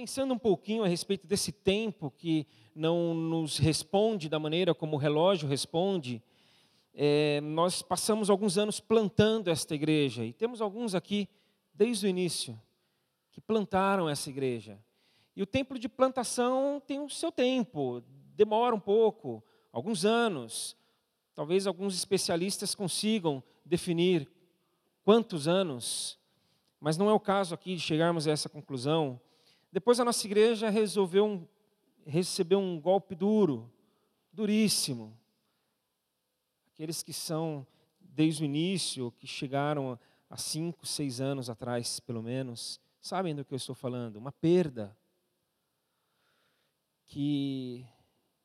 pensando um pouquinho a respeito desse tempo que não nos responde da maneira como o relógio responde, nós passamos alguns anos plantando esta igreja, e temos alguns aqui, desde o início, que plantaram essa igreja. E o tempo de plantação tem o seu tempo, demora um pouco, alguns anos. Talvez alguns especialistas consigam definir quantos anos, mas não é o caso aqui de chegarmos a essa conclusão. Depois a nossa igreja recebeu um golpe duro, duríssimo. Aqueles que são, desde o início, que chegaram há 5, 6 anos atrás, pelo menos, sabem do que eu estou falando. Uma perda que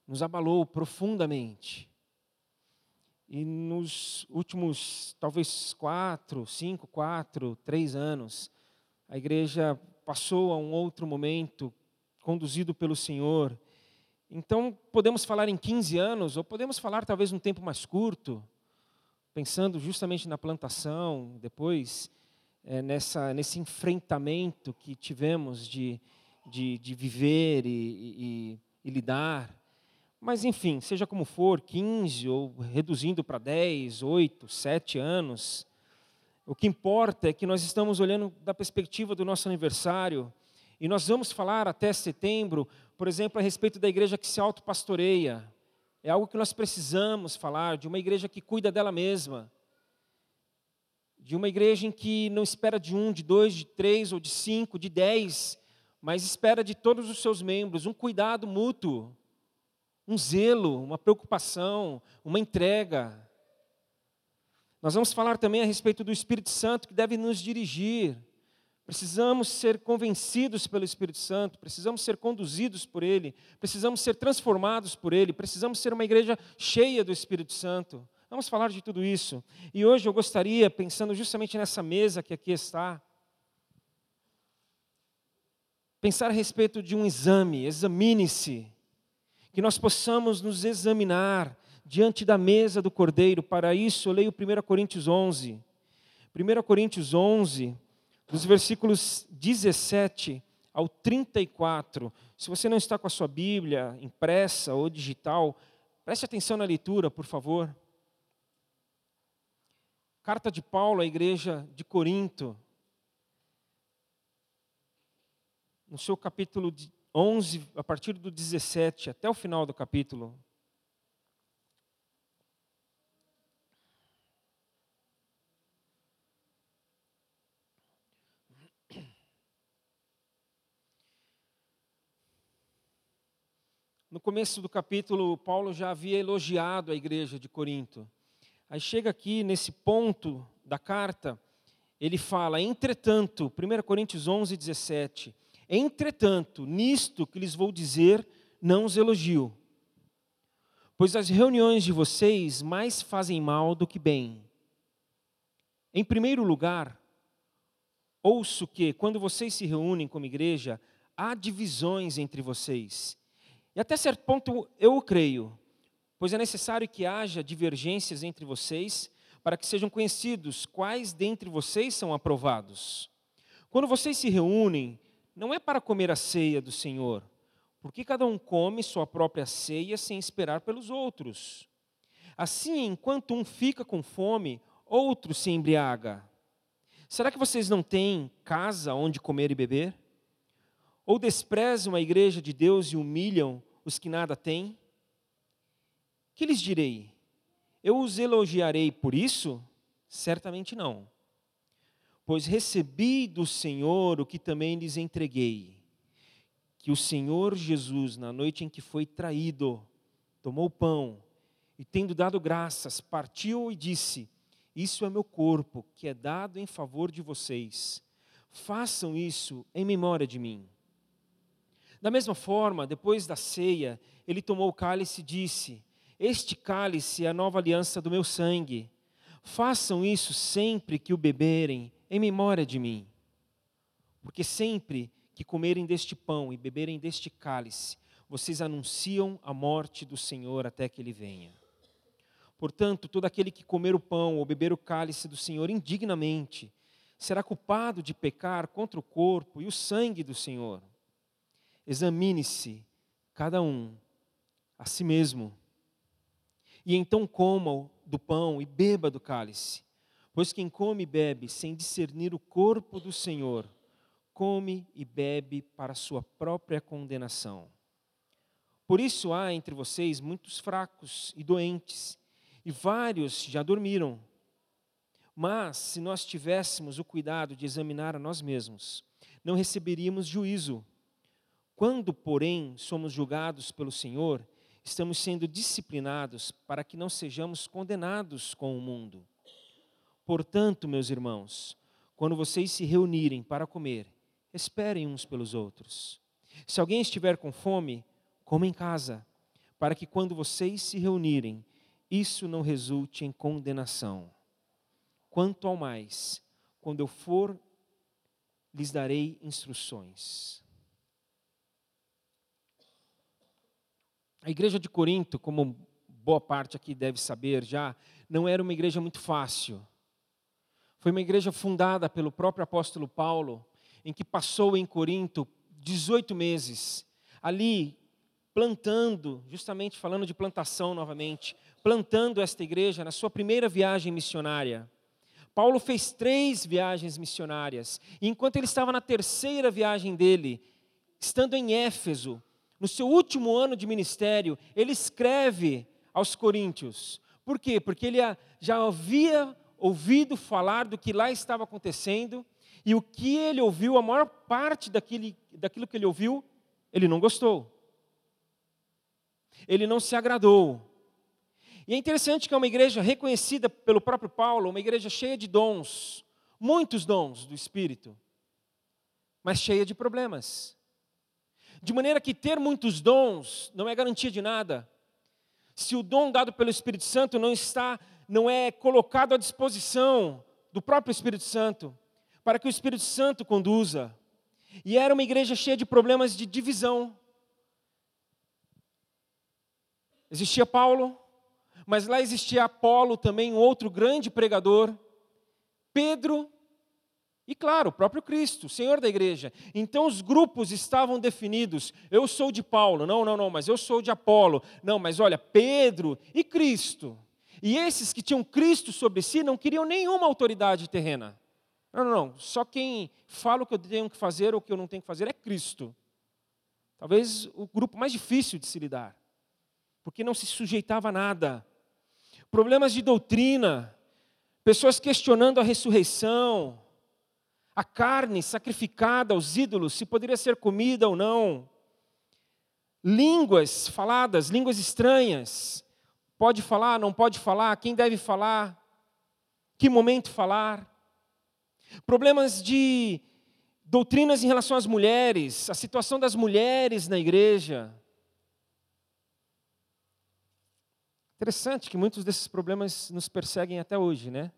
nos abalou profundamente. E nos últimos, talvez, 3 anos, a igreja passou a um outro momento, conduzido pelo Senhor. Então, podemos falar em 15 anos, ou podemos falar talvez um tempo mais curto, pensando justamente na plantação, depois nesse enfrentamento que tivemos de viver e lidar. Mas, enfim, seja como for, 15 ou reduzindo para 10, 8, 7 anos, o que importa é que nós estamos olhando da perspectiva do nosso aniversário. E nós vamos falar até setembro, por exemplo, a respeito da igreja que se autopastoreia. É algo que nós precisamos falar, de uma igreja que cuida dela mesma. De uma igreja em que não espera de 1, de 2, de 3, ou de 5, de 10, mas espera de todos os seus membros um cuidado mútuo, um zelo, uma preocupação, uma entrega. Nós vamos falar também a respeito do Espírito Santo que deve nos dirigir. Precisamos ser convencidos pelo Espírito Santo, precisamos ser conduzidos por Ele, precisamos ser transformados por Ele, precisamos ser uma igreja cheia do Espírito Santo. Vamos falar de tudo isso. E hoje eu gostaria, pensando justamente nessa mesa que aqui está, pensar a respeito de um exame, examine-se, que nós possamos nos examinar diante da mesa do Cordeiro. Para isso eu leio 1 Coríntios 11. 1 Coríntios 11... dos versículos 17 ao 34, se você não está com a sua Bíblia impressa ou digital, preste atenção na leitura, por favor. Carta de Paulo à igreja de Corinto, no seu capítulo 11, a partir do 17 até o final do capítulo. No começo do capítulo, Paulo já havia elogiado a igreja de Corinto. Aí chega aqui, nesse ponto da carta, ele fala, entretanto, 1 Coríntios 11, 17, entretanto, nisto que lhes vou dizer, não os elogio, pois as reuniões de vocês mais fazem mal do que bem. Em primeiro lugar, ouço que, quando vocês se reúnem como igreja, há divisões entre vocês. E até certo ponto eu o creio, pois é necessário que haja divergências entre vocês para que sejam conhecidos quais dentre vocês são aprovados. Quando vocês se reúnem, não é para comer a ceia do Senhor, porque cada um come sua própria ceia sem esperar pelos outros. Assim, enquanto um fica com fome, outro se embriaga. Será que vocês não têm casa onde comer e beber? Ou desprezam a igreja de Deus e humilham os que nada têm? Que lhes direi? Eu os elogiarei por isso? Certamente não. Pois recebi do Senhor o que também lhes entreguei. Que o Senhor Jesus, na noite em que foi traído, tomou o pão e, tendo dado graças, partiu e disse: Isso é meu corpo, que é dado em favor de vocês. Façam isso em memória de mim. Da mesma forma, depois da ceia, ele tomou o cálice e disse: Este cálice é a nova aliança do meu sangue. Façam isso sempre que o beberem, em memória de mim. Porque sempre que comerem deste pão e beberem deste cálice, vocês anunciam a morte do Senhor até que ele venha. Portanto, todo aquele que comer o pão ou beber o cálice do Senhor indignamente, será culpado de pecar contra o corpo e o sangue do Senhor. Examine-se, cada um, a si mesmo. E então coma do pão e beba do cálice. Pois quem come e bebe sem discernir o corpo do Senhor, come e bebe para sua própria condenação. Por isso há entre vocês muitos fracos e doentes, e vários já dormiram. Mas, se nós tivéssemos o cuidado de examinar a nós mesmos, não receberíamos juízo. Quando, porém, somos julgados pelo Senhor, estamos sendo disciplinados para que não sejamos condenados com o mundo. Portanto, meus irmãos, quando vocês se reunirem para comer, esperem uns pelos outros. Se alguém estiver com fome, coma em casa, para que quando vocês se reunirem, isso não resulte em condenação. Quanto ao mais, quando eu for, lhes darei instruções. A igreja de Corinto, como boa parte aqui deve saber já, não era uma igreja muito fácil. Foi uma igreja fundada pelo próprio apóstolo Paulo, em que passou em Corinto 18 meses, ali plantando, justamente falando de plantação novamente, plantando esta igreja na sua primeira viagem missionária. Paulo fez 3 viagens missionárias, e enquanto ele estava na terceira viagem dele, estando em Éfeso, no seu último ano de ministério, ele escreve aos coríntios. Por quê? Porque ele já havia ouvido falar do que lá estava acontecendo, e o que ele ouviu, a maior parte daquilo que ele ouviu, ele não gostou. Ele não se agradou. E é interessante que é uma igreja reconhecida pelo próprio Paulo, uma igreja cheia de dons, muitos dons do Espírito, mas cheia de problemas. De maneira que ter muitos dons não é garantia de nada. Se o dom dado pelo Espírito Santo não é colocado à disposição do próprio Espírito Santo, para que o Espírito Santo conduza. E era uma igreja cheia de problemas de divisão. Existia Paulo, mas lá existia Apolo também, um outro grande pregador, Pedro e, claro, o próprio Cristo, o Senhor da igreja. Então os grupos estavam definidos. Eu sou de Paulo, não, mas eu sou de Apolo. Não, mas olha, Pedro e Cristo. E esses que tinham Cristo sobre si não queriam nenhuma autoridade terrena. Não, só quem fala o que eu tenho que fazer ou o que eu não tenho que fazer é Cristo. Talvez o grupo mais difícil de se lidar, porque não se sujeitava a nada. Problemas de doutrina, pessoas questionando a ressurreição, a carne sacrificada aos ídolos, se poderia ser comida ou não. Línguas faladas, línguas estranhas. Pode falar, não pode falar, quem deve falar, que momento falar. Problemas de doutrinas em relação às mulheres, a situação das mulheres na igreja. Interessante que muitos desses problemas nos perseguem até hoje, né?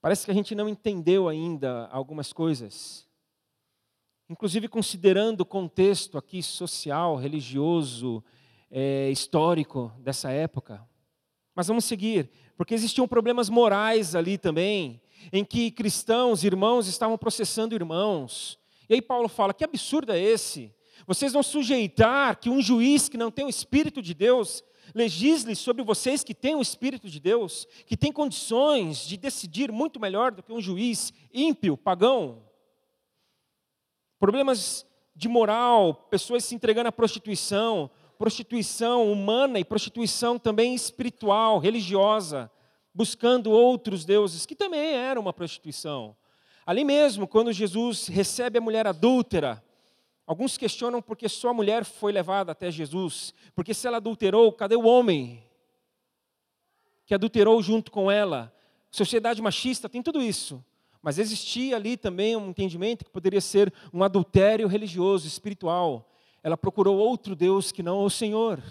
Parece que a gente não entendeu ainda algumas coisas. Inclusive considerando o contexto aqui social, religioso, histórico dessa época. Mas vamos seguir, porque existiam problemas morais ali também, em que cristãos, irmãos, estavam processando irmãos. E aí Paulo fala, que absurdo é esse? Vocês vão sujeitar que um juiz que não tem o Espírito de Deus legisle sobre vocês que têm o Espírito de Deus, que têm condições de decidir muito melhor do que um juiz ímpio, pagão. Problemas de moral, pessoas se entregando à prostituição, prostituição humana e prostituição também espiritual, religiosa, buscando outros deuses, que também era uma prostituição. Ali mesmo, quando Jesus recebe a mulher adúltera, alguns questionam porque só a mulher foi levada até Jesus, porque se ela adulterou, cadê o homem que adulterou junto com ela? Sociedade machista tem tudo isso, mas existia ali também um entendimento que poderia ser um adultério religioso, espiritual. Ela procurou outro Deus que não o Senhor.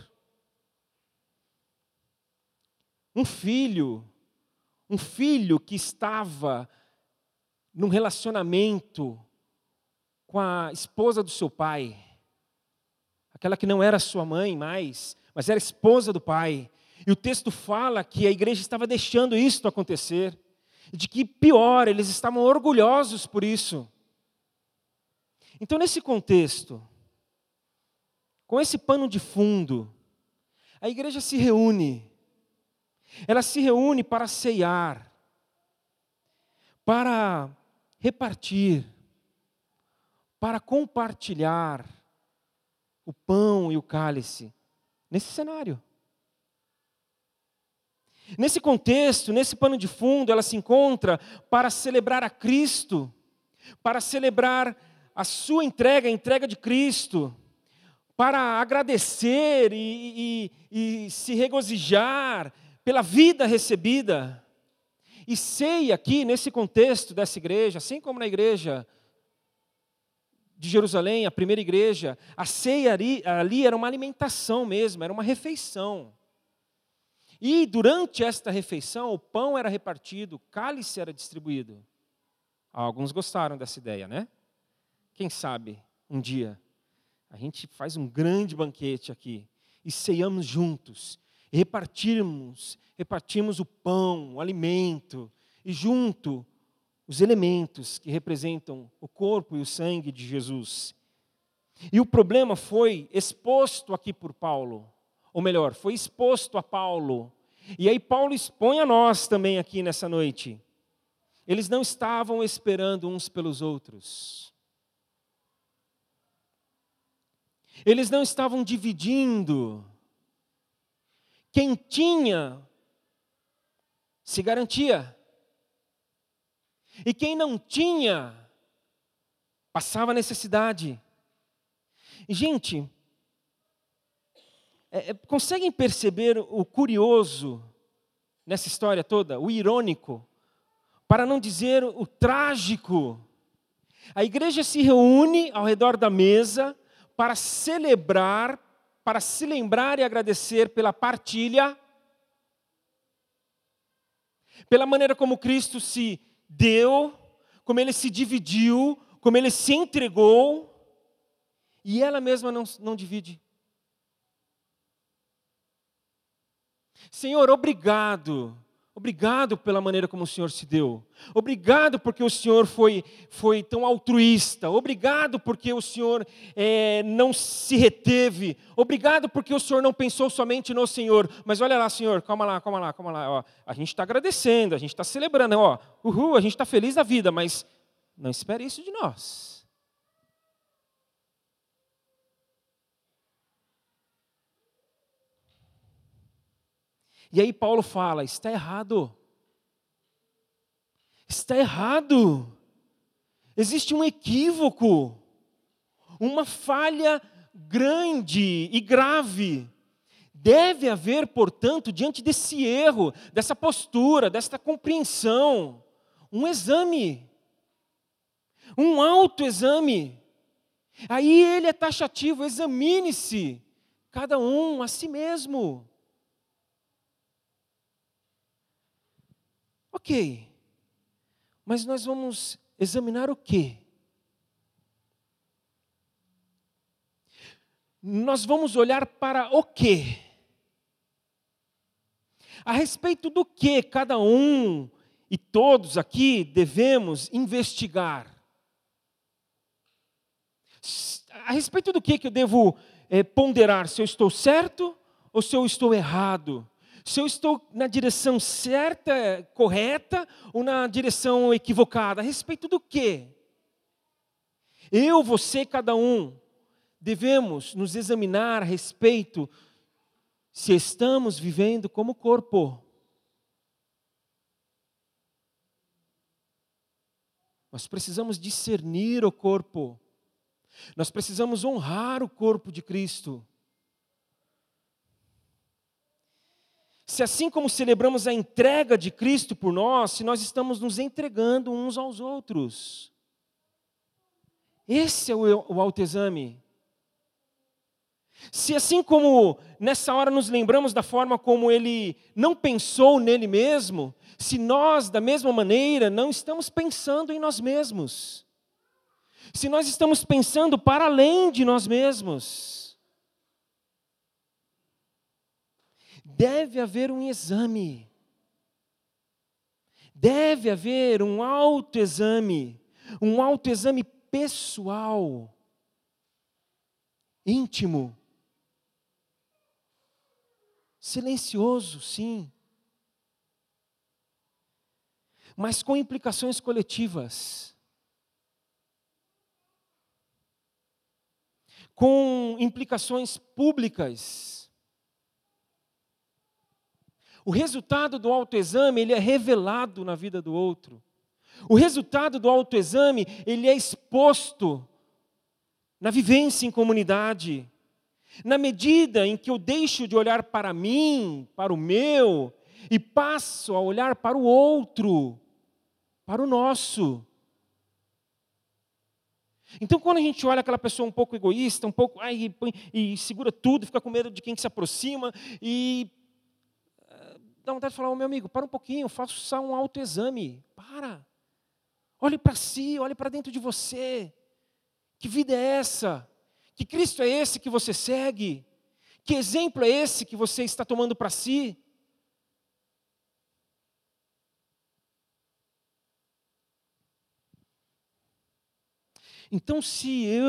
Um filho que estava num relacionamento com a esposa do seu pai, aquela que não era sua mãe mais, mas era esposa do pai. E o texto fala que a igreja estava deixando isso acontecer, de que pior, eles estavam orgulhosos por isso. Então, nesse contexto, com esse pano de fundo, a igreja se reúne. Ela se reúne para ceiar, para repartir, para compartilhar o pão e o cálice nesse cenário. Nesse contexto, nesse pano de fundo, ela se encontra para celebrar a Cristo, para celebrar a sua entrega, a entrega de Cristo, para agradecer e se regozijar pela vida recebida. E ceia aqui, nesse contexto dessa igreja, assim como na igreja de Jerusalém, a primeira igreja, a ceia ali era uma alimentação mesmo, era uma refeição. E durante esta refeição, o pão era repartido, o cálice era distribuído. Alguns gostaram dessa ideia, né? Quem sabe, um dia, a gente faz um grande banquete aqui e ceiamos juntos, e repartimos o pão, o alimento, e junto os elementos que representam o corpo e o sangue de Jesus. E o problema foi exposto aqui por Paulo, ou melhor, foi exposto a Paulo. E aí Paulo expõe a nós também aqui nessa noite. Eles não estavam esperando uns pelos outros. Eles não estavam dividindo. Quem tinha, se garantia. E quem não tinha, passava necessidade. E, gente, conseguem perceber o curioso nessa história toda? O irônico? Para não dizer o trágico. A igreja se reúne ao redor da mesa para celebrar, para se lembrar e agradecer pela partilha, pela maneira como Cristo se deu, como Ele se dividiu, como Ele se entregou, e ela mesma não divide. Senhor, obrigado. Obrigado pela maneira como o Senhor se deu. Obrigado porque o Senhor foi tão altruísta. Obrigado porque o Senhor não se reteve. Obrigado porque o Senhor não pensou somente no Senhor. Mas olha lá, Senhor, calma lá. Ó, a gente está agradecendo, a gente está celebrando. Ó, uhul, a gente está feliz da vida, mas não espere isso de nós. E aí Paulo fala, está errado. Está errado. Existe um equívoco, uma falha grande e grave. Deve haver, portanto, diante desse erro, dessa postura, desta compreensão, um exame, um autoexame. Aí ele é taxativo, examine-se, cada um a si mesmo. Ok, mas nós vamos examinar o quê? Nós vamos olhar para o quê? A respeito do que cada um e todos aqui devemos investigar? A respeito do que eu devo ponderar? Se eu estou certo ou se eu estou errado? Se eu estou na direção certa, correta, ou na direção equivocada? A respeito do quê? Eu, você, cada um, devemos nos examinar a respeito se estamos vivendo como corpo. Nós precisamos discernir o corpo. Nós precisamos honrar o corpo de Cristo. Se assim como celebramos a entrega de Cristo por nós, se nós estamos nos entregando uns aos outros. Esse é o autoexame. Se assim como nessa hora nos lembramos da forma como Ele não pensou nele mesmo, se nós da mesma maneira não estamos pensando em nós mesmos. Se nós estamos pensando para além de nós mesmos. Deve haver um exame, deve haver um autoexame pessoal, íntimo, silencioso, sim, mas com implicações coletivas, com implicações públicas. O resultado do autoexame, ele é revelado na vida do outro. O resultado do autoexame, ele é exposto na vivência em comunidade. Na medida em que eu deixo de olhar para mim, para o meu, e passo a olhar para o outro, para o nosso. Então, quando a gente olha aquela pessoa um pouco egoísta, um pouco, e segura tudo, fica com medo de quem se aproxima, e dá vontade de falar, meu amigo, para um pouquinho, faça um autoexame, para. Olhe para si, olhe para dentro de você. Que vida é essa? Que Cristo é esse que você segue? Que exemplo é esse que você está tomando para si? Então, se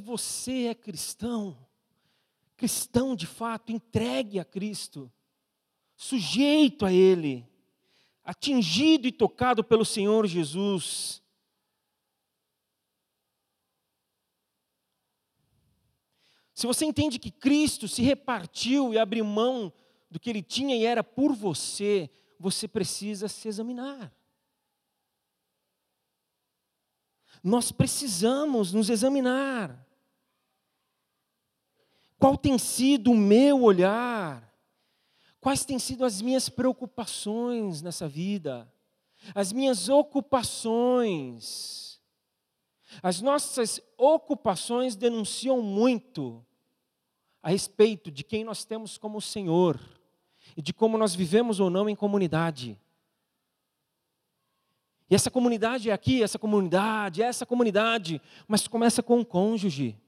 você é cristão de fato, entregue a Cristo, sujeito a Ele, atingido e tocado pelo Senhor Jesus, se você entende que Cristo se repartiu e abriu mão do que Ele tinha e era por você, você precisa se examinar. Nós precisamos nos examinar. Qual tem sido o meu olhar? Quais têm sido as minhas preocupações nessa vida? As minhas ocupações? As nossas ocupações denunciam muito a respeito de quem nós temos como Senhor e de como nós vivemos ou não em comunidade. E essa comunidade é aqui, essa comunidade, mas começa com o cônjuge.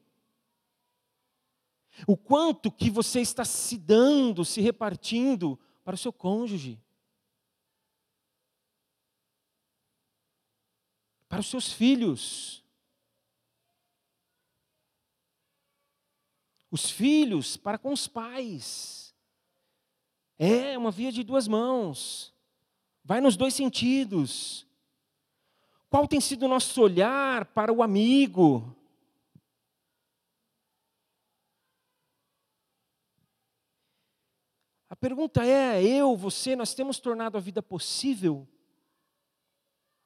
O quanto que você está se dando, se repartindo para o seu cônjuge. Para os seus filhos. Os filhos para com os pais. É uma via de duas mãos. Vai nos dois sentidos. Qual tem sido o nosso olhar para o amigo? A pergunta é, eu, você, nós temos tornado a vida possível?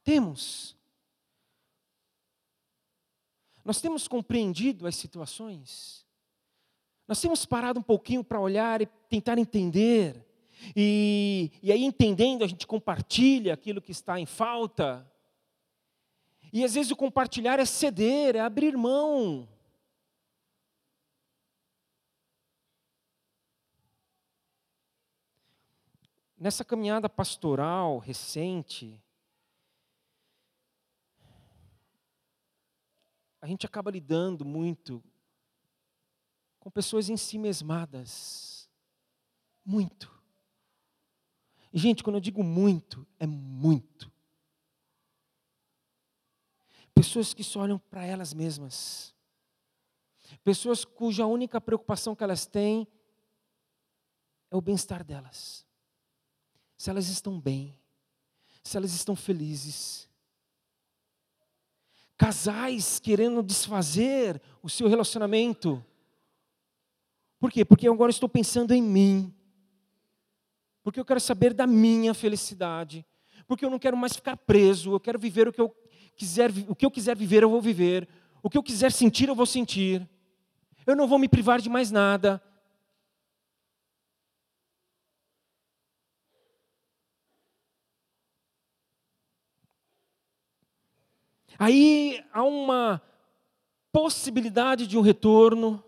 Temos. Nós temos compreendido as situações? Nós temos parado um pouquinho para olhar e tentar entender? E aí, entendendo, a gente compartilha aquilo que está em falta? E às vezes o compartilhar é ceder, é abrir mão. Nessa caminhada pastoral recente, a gente acaba lidando muito com pessoas ensimesmadas. Muito. E, gente, quando eu digo muito, é muito. Pessoas que só olham para elas mesmas. Pessoas cuja única preocupação que elas têm é o bem-estar delas. Se elas estão bem, se elas estão felizes. Casais querendo desfazer o seu relacionamento. Por quê? Porque agora eu estou pensando em mim. Porque eu quero saber da minha felicidade. Porque eu não quero mais ficar preso, eu quero viver o que eu quiser, o que eu quiser viver, eu vou viver. O que eu quiser sentir, eu vou sentir. Eu não vou me privar de mais nada. Aí há uma possibilidade de um retorno,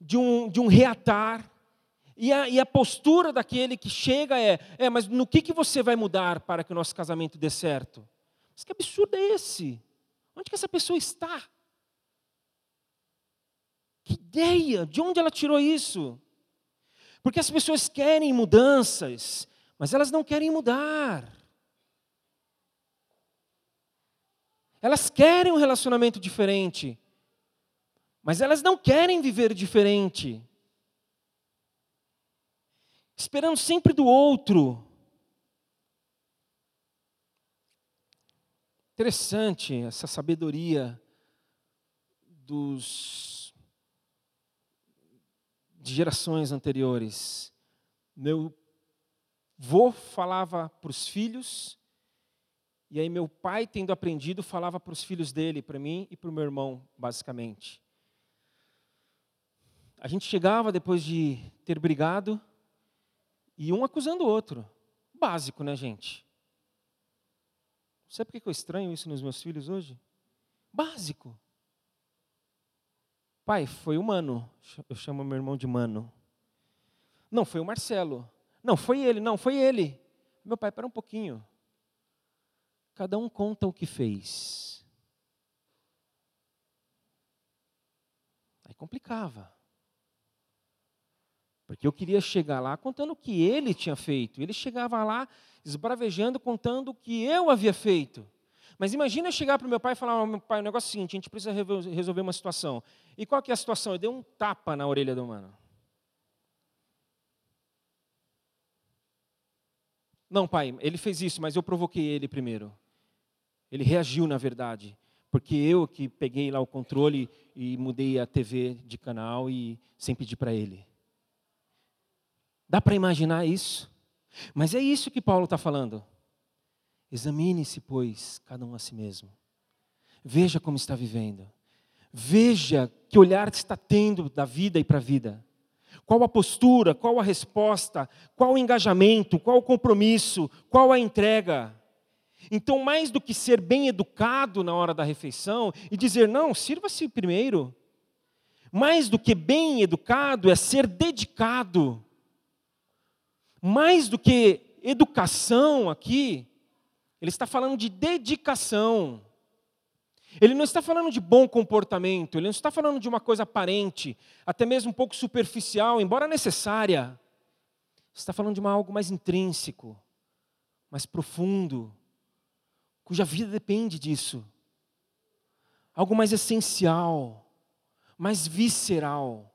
de um reatar. E a postura daquele que chega é mas no que você vai mudar para que o nosso casamento dê certo? Mas que absurdo é esse? Onde que essa pessoa está? Que ideia? De onde ela tirou isso? Porque as pessoas querem mudanças, mas elas não querem mudar. Elas querem um relacionamento diferente, mas elas não querem viver diferente. esperando sempre do outro. Interessante essa sabedoria de gerações anteriores. Meu avô falava para os filhos, e aí meu pai, tendo aprendido, falava para os filhos dele, para mim e para o meu irmão, basicamente. A gente chegava depois de ter brigado, e um acusando o outro. Básico, né, gente? Não sei por que eu estranho isso nos meus filhos hoje. Básico. Pai, foi o Mano. Eu chamo meu irmão de Mano. Não, foi o Marcelo. Não, foi ele. Não, foi ele. Meu pai, pera um pouquinho. Cada um conta o que fez. Aí complicava. Porque eu queria chegar lá contando o que ele tinha feito. Ele chegava lá esbravejando, contando o que eu havia feito. Mas imagina eu chegar para o meu pai e falar, meu pai, o negócio é o seguinte, a gente precisa resolver uma situação. E qual que é a situação? Eu dei um tapa na orelha do Mano. Não, pai, ele fez isso, mas eu provoquei ele primeiro. Ele reagiu, na verdade. Porque eu que peguei lá o controle e mudei a TV de canal e sem pedir para ele. Dá para imaginar isso? Mas é isso que Paulo está falando. Examine-se, pois, cada um a si mesmo. Veja como está vivendo. Veja que olhar está tendo da vida e para a vida. Qual a postura, qual a resposta, qual o engajamento, qual o compromisso, qual a entrega. Então, mais do que ser bem educado na hora da refeição e dizer, não, sirva-se primeiro. Mais do que bem educado é ser dedicado. Mais do que educação aqui, ele está falando de dedicação. Ele não está falando de bom comportamento, ele não está falando de uma coisa aparente, até mesmo um pouco superficial, embora necessária. Ele está falando de algo mais intrínseco, mais profundo, cuja vida depende disso. Algo mais essencial, mais visceral.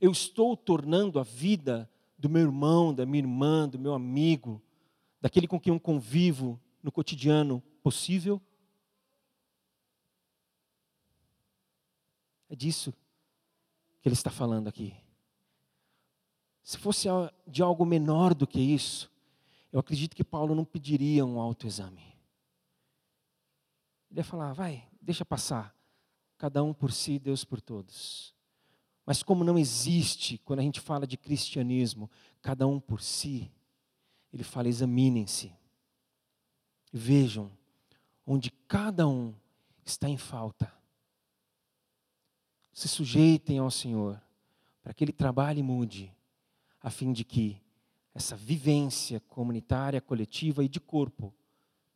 Eu estou tornando a vida do meu irmão, da minha irmã, do meu amigo, daquele com quem eu convivo no cotidiano possível? É disso que ele está falando aqui. Se fosse de algo menor do que isso, eu acredito que Paulo não pediria um autoexame. Ele ia falar, vai, deixa passar, cada um por si, Deus por todos. Mas como não existe, quando a gente fala de cristianismo, cada um por si, ele fala, examinem-se. Vejam onde cada um está em falta. Se sujeitem ao Senhor, para que Ele trabalhe e mude, a fim de que essa vivência comunitária, coletiva e de corpo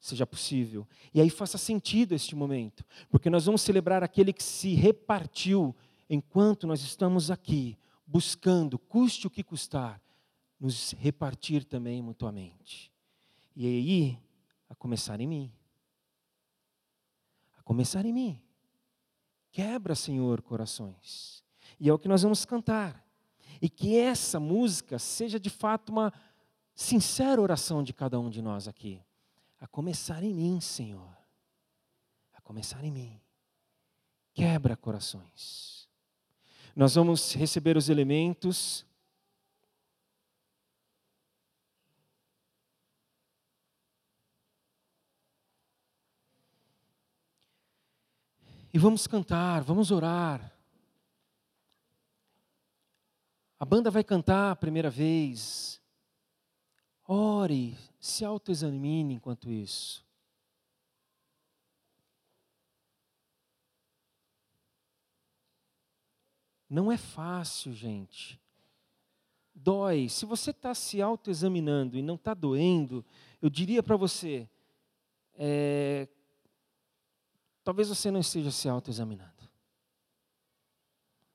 seja possível. E aí faça sentido este momento, porque nós vamos celebrar aquele que se repartiu enquanto nós estamos aqui, buscando, custe o que custar, nos repartir também mutuamente. E aí, a começar em mim. A começar em mim. Quebra, Senhor, corações. E é o que nós vamos cantar. E que essa música seja de fato uma sincera oração de cada um de nós aqui. A começar em mim, Senhor. A começar em mim. Quebra corações. Nós vamos receber os elementos. E vamos cantar, vamos orar. A banda vai cantar a primeira vez. Ore, se autoexamine enquanto isso. Não é fácil, gente. Dói. Se você está se autoexaminando e não está doendo, eu diria para você, talvez você não esteja se autoexaminando.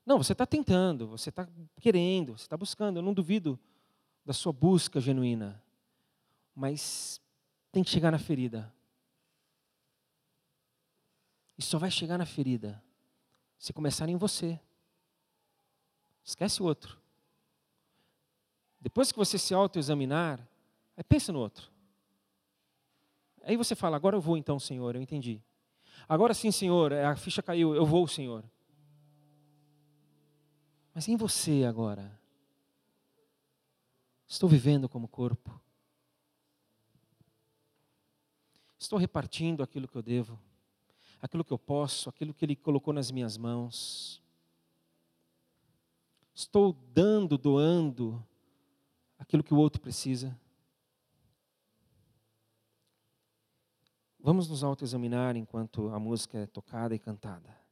Não, você está tentando, você está querendo, você está buscando. Eu não duvido da sua busca genuína. Mas tem que chegar na ferida. E só vai chegar na ferida se começar em você. Esquece o outro. Depois que você se autoexaminar, aí pensa no outro. Aí você fala, agora eu vou então, Senhor, eu entendi. Agora sim, Senhor, a ficha caiu, eu vou, Senhor. Mas em você agora? Estou vivendo como corpo. Estou repartindo aquilo que eu devo, aquilo que eu posso, aquilo que Ele colocou nas minhas mãos. Estou dando, doando aquilo que o outro precisa. Vamos nos autoexaminar enquanto a música é tocada e cantada.